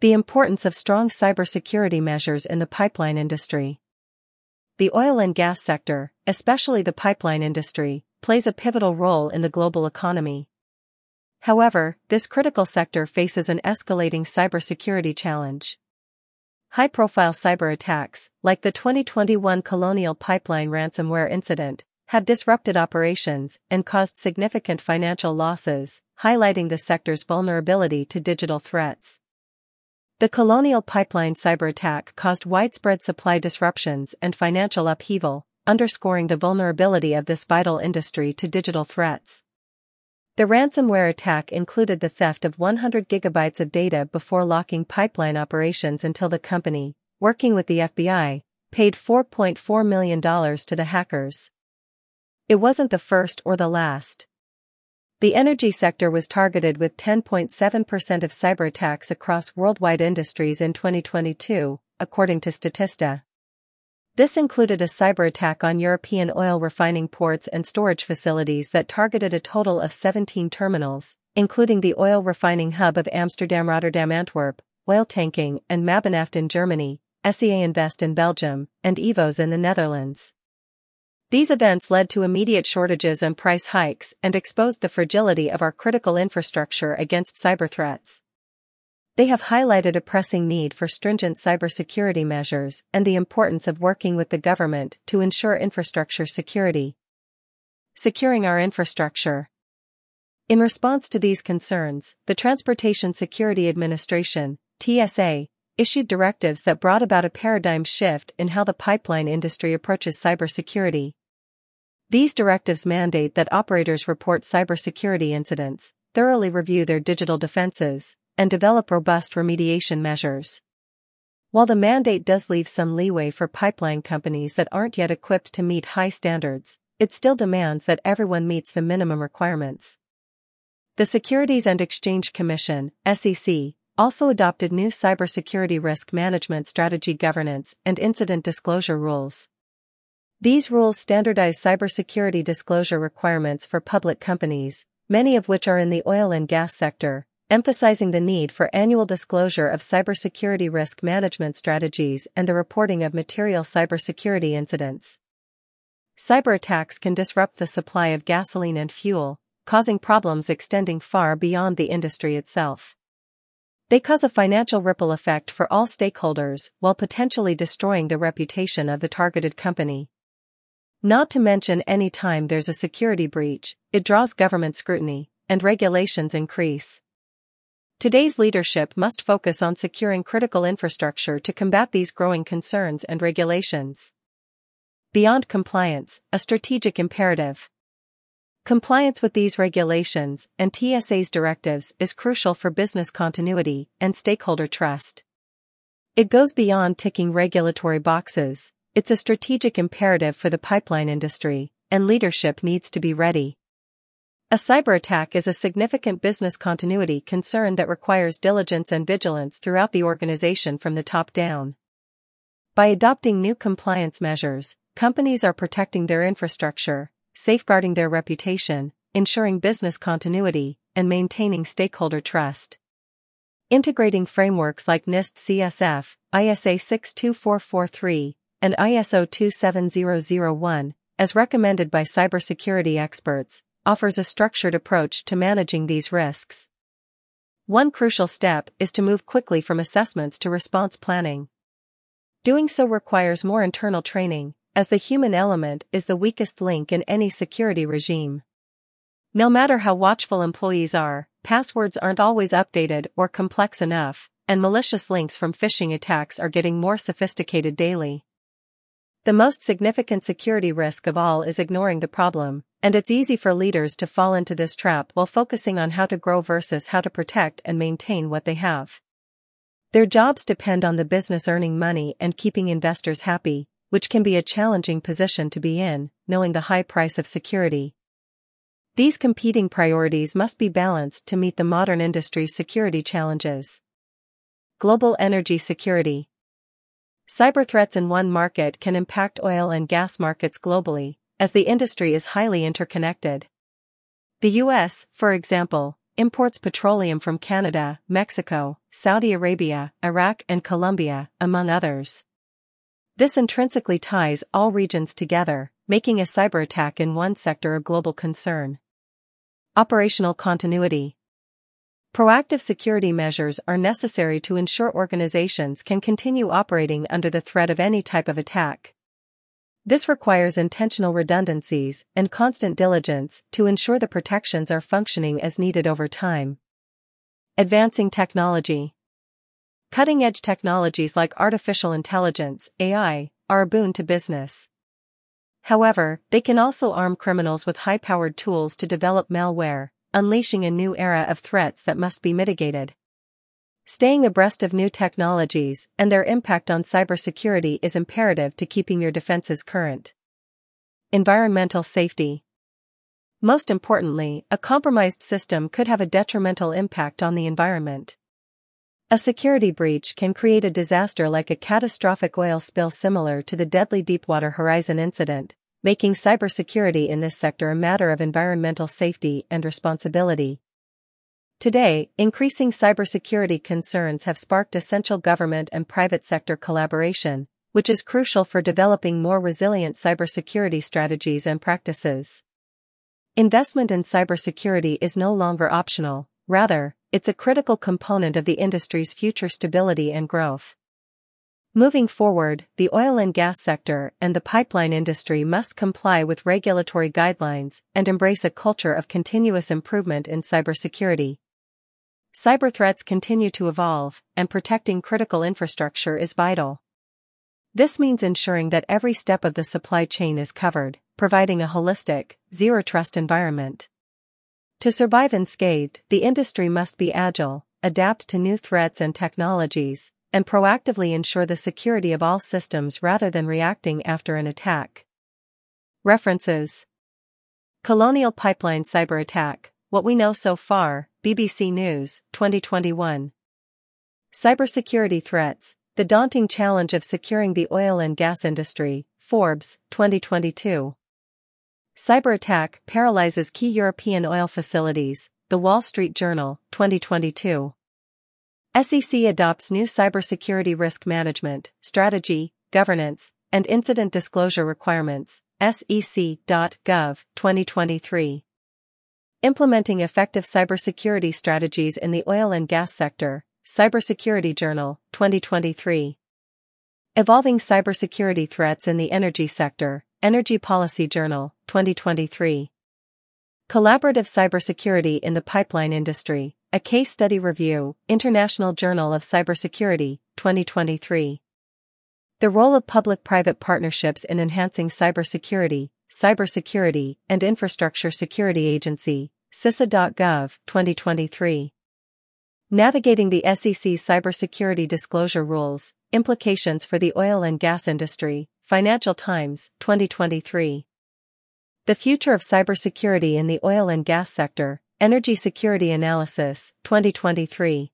The importance of strong cybersecurity measures in the pipeline industry. The oil and gas sector, especially the pipeline industry, plays a pivotal role in the global economy. However, this critical sector faces an escalating cybersecurity challenge. High-profile cyber attacks, like the 2021 Colonial Pipeline ransomware incident, have disrupted operations and caused significant financial losses, highlighting the sector's vulnerability to digital threats. The Colonial Pipeline cyberattack caused widespread supply disruptions and financial upheaval, underscoring the vulnerability of this vital industry to digital threats. The ransomware attack included the theft of 100 gigabytes of data before locking pipeline operations until the company, working with the FBI, paid $4.4 million to the hackers. It wasn't the first or the last. The energy sector was targeted with 10.7% of cyberattacks across worldwide industries in 2022, according to Statista. This included a cyberattack on European oil refining ports and storage facilities that targeted a total of 17 terminals, including the oil refining hub of Amsterdam-Rotterdam-Antwerp, oil tanking and Mabinaft in Germany, SEA Invest in Belgium, and EVOS in the Netherlands. These events led to immediate shortages and price hikes and exposed the fragility of our critical infrastructure against cyber threats. They have highlighted a pressing need for stringent cybersecurity measures and the importance of working with the government to ensure infrastructure security. Securing our infrastructure. In response to these concerns, the Transportation Security Administration, TSA, issued directives that brought about a paradigm shift in how the pipeline industry approaches cybersecurity. These directives mandate that operators report cybersecurity incidents, thoroughly review their digital defenses, and develop robust remediation measures. While the mandate does leave some leeway for pipeline companies that aren't yet equipped to meet high standards, it still demands that everyone meets the minimum requirements. The Securities and Exchange Commission, SEC, also adopted new cybersecurity risk management strategy governance and incident disclosure rules. These rules standardize cybersecurity disclosure requirements for public companies, many of which are in the oil and gas sector, emphasizing the need for annual disclosure of cybersecurity risk management strategies and the reporting of material cybersecurity incidents. Cyberattacks can disrupt the supply of gasoline and fuel, causing problems extending far beyond the industry itself. They cause a financial ripple effect for all stakeholders while potentially destroying the reputation of the targeted company. Not to mention, any time there's a security breach, it draws government scrutiny, and regulations increase. Today's leadership must focus on securing critical infrastructure to combat these growing concerns and regulations. Beyond compliance, a strategic imperative. Compliance with these regulations and TSA's directives is crucial for business continuity and stakeholder trust. It goes beyond ticking regulatory boxes. It's a strategic imperative for the pipeline industry, and leadership needs to be ready. A cyberattack is a significant business continuity concern that requires diligence and vigilance throughout the organization from the top down. By adopting new compliance measures, companies are protecting their infrastructure, safeguarding their reputation, ensuring business continuity, and maintaining stakeholder trust. Integrating frameworks like NIST CSF, ISA 62443, and ISO 27001, as recommended by cybersecurity experts, offers a structured approach to managing these risks. One crucial step is to move quickly from assessments to response planning. Doing so requires more internal training, as the human element is the weakest link in any security regime. No matter how watchful employees are, passwords aren't always updated or complex enough, and malicious links from phishing attacks are getting more sophisticated daily. The most significant security risk of all is ignoring the problem, and it's easy for leaders to fall into this trap while focusing on how to grow versus how to protect and maintain what they have. Their jobs depend on the business earning money and keeping investors happy, which can be a challenging position to be in, knowing the high price of security. These competing priorities must be balanced to meet the modern industry's security challenges. Global energy security. Cyber threats in one market can impact oil and gas markets globally, as the industry is highly interconnected. The U.S., for example, imports petroleum from Canada, Mexico, Saudi Arabia, Iraq and Colombia, among others. This intrinsically ties all regions together, making a cyberattack in one sector a global concern. Operational continuity. Proactive security measures are necessary to ensure organizations can continue operating under the threat of any type of attack. This requires intentional redundancies and constant diligence to ensure the protections are functioning as needed over time. Advancing technology. Cutting-edge technologies like artificial intelligence, AI, are a boon to business. However, they can also arm criminals with high-powered tools to develop malware, unleashing a new era of threats that must be mitigated. Staying abreast of new technologies and their impact on cybersecurity is imperative to keeping your defenses current. Environmental safety. Most importantly, a compromised system could have a detrimental impact on the environment. A security breach can create a disaster like a catastrophic oil spill similar to the deadly Deepwater Horizon incident, making cybersecurity in this sector a matter of environmental safety and responsibility. Today, increasing cybersecurity concerns have sparked essential government and private sector collaboration, which is crucial for developing more resilient cybersecurity strategies and practices. Investment in cybersecurity is no longer optional, rather, it's a critical component of the industry's future stability and growth. Moving forward, the oil and gas sector and the pipeline industry must comply with regulatory guidelines and embrace a culture of continuous improvement in cybersecurity. Cyber threats continue to evolve, and protecting critical infrastructure is vital. This means ensuring that every step of the supply chain is covered, providing a holistic, zero-trust environment. To survive unscathed, the industry must be agile, adapt to new threats and technologies, and proactively ensure the security of all systems rather than reacting after an attack. References. Colonial Pipeline Cyber Attack, What We Know So Far, BBC News, 2021. Cybersecurity Threats, The Daunting Challenge of Securing the Oil and Gas Industry, Forbes, 2022. Cyber Attack Paralyzes Key European Oil Facilities, The Wall Street Journal, 2022. SEC adopts new cybersecurity risk management, strategy, governance, and incident disclosure requirements, sec.gov, 2023. Implementing effective cybersecurity strategies in the oil and gas sector, Cybersecurity Journal, 2023. Evolving cybersecurity threats in the energy sector, Energy Policy Journal, 2023. Collaborative cybersecurity in the pipeline industry, A Case Study Review, International Journal of Cybersecurity, 2023. The Role of Public-Private Partnerships in Enhancing Cybersecurity, Cybersecurity and Infrastructure Security Agency, CISA.gov, 2023. Navigating the SEC Cybersecurity Disclosure Rules, Implications for the Oil and Gas Industry, Financial Times, 2023. The Future of Cybersecurity in the Oil and Gas Sector, Energy Security Analysis, 2023.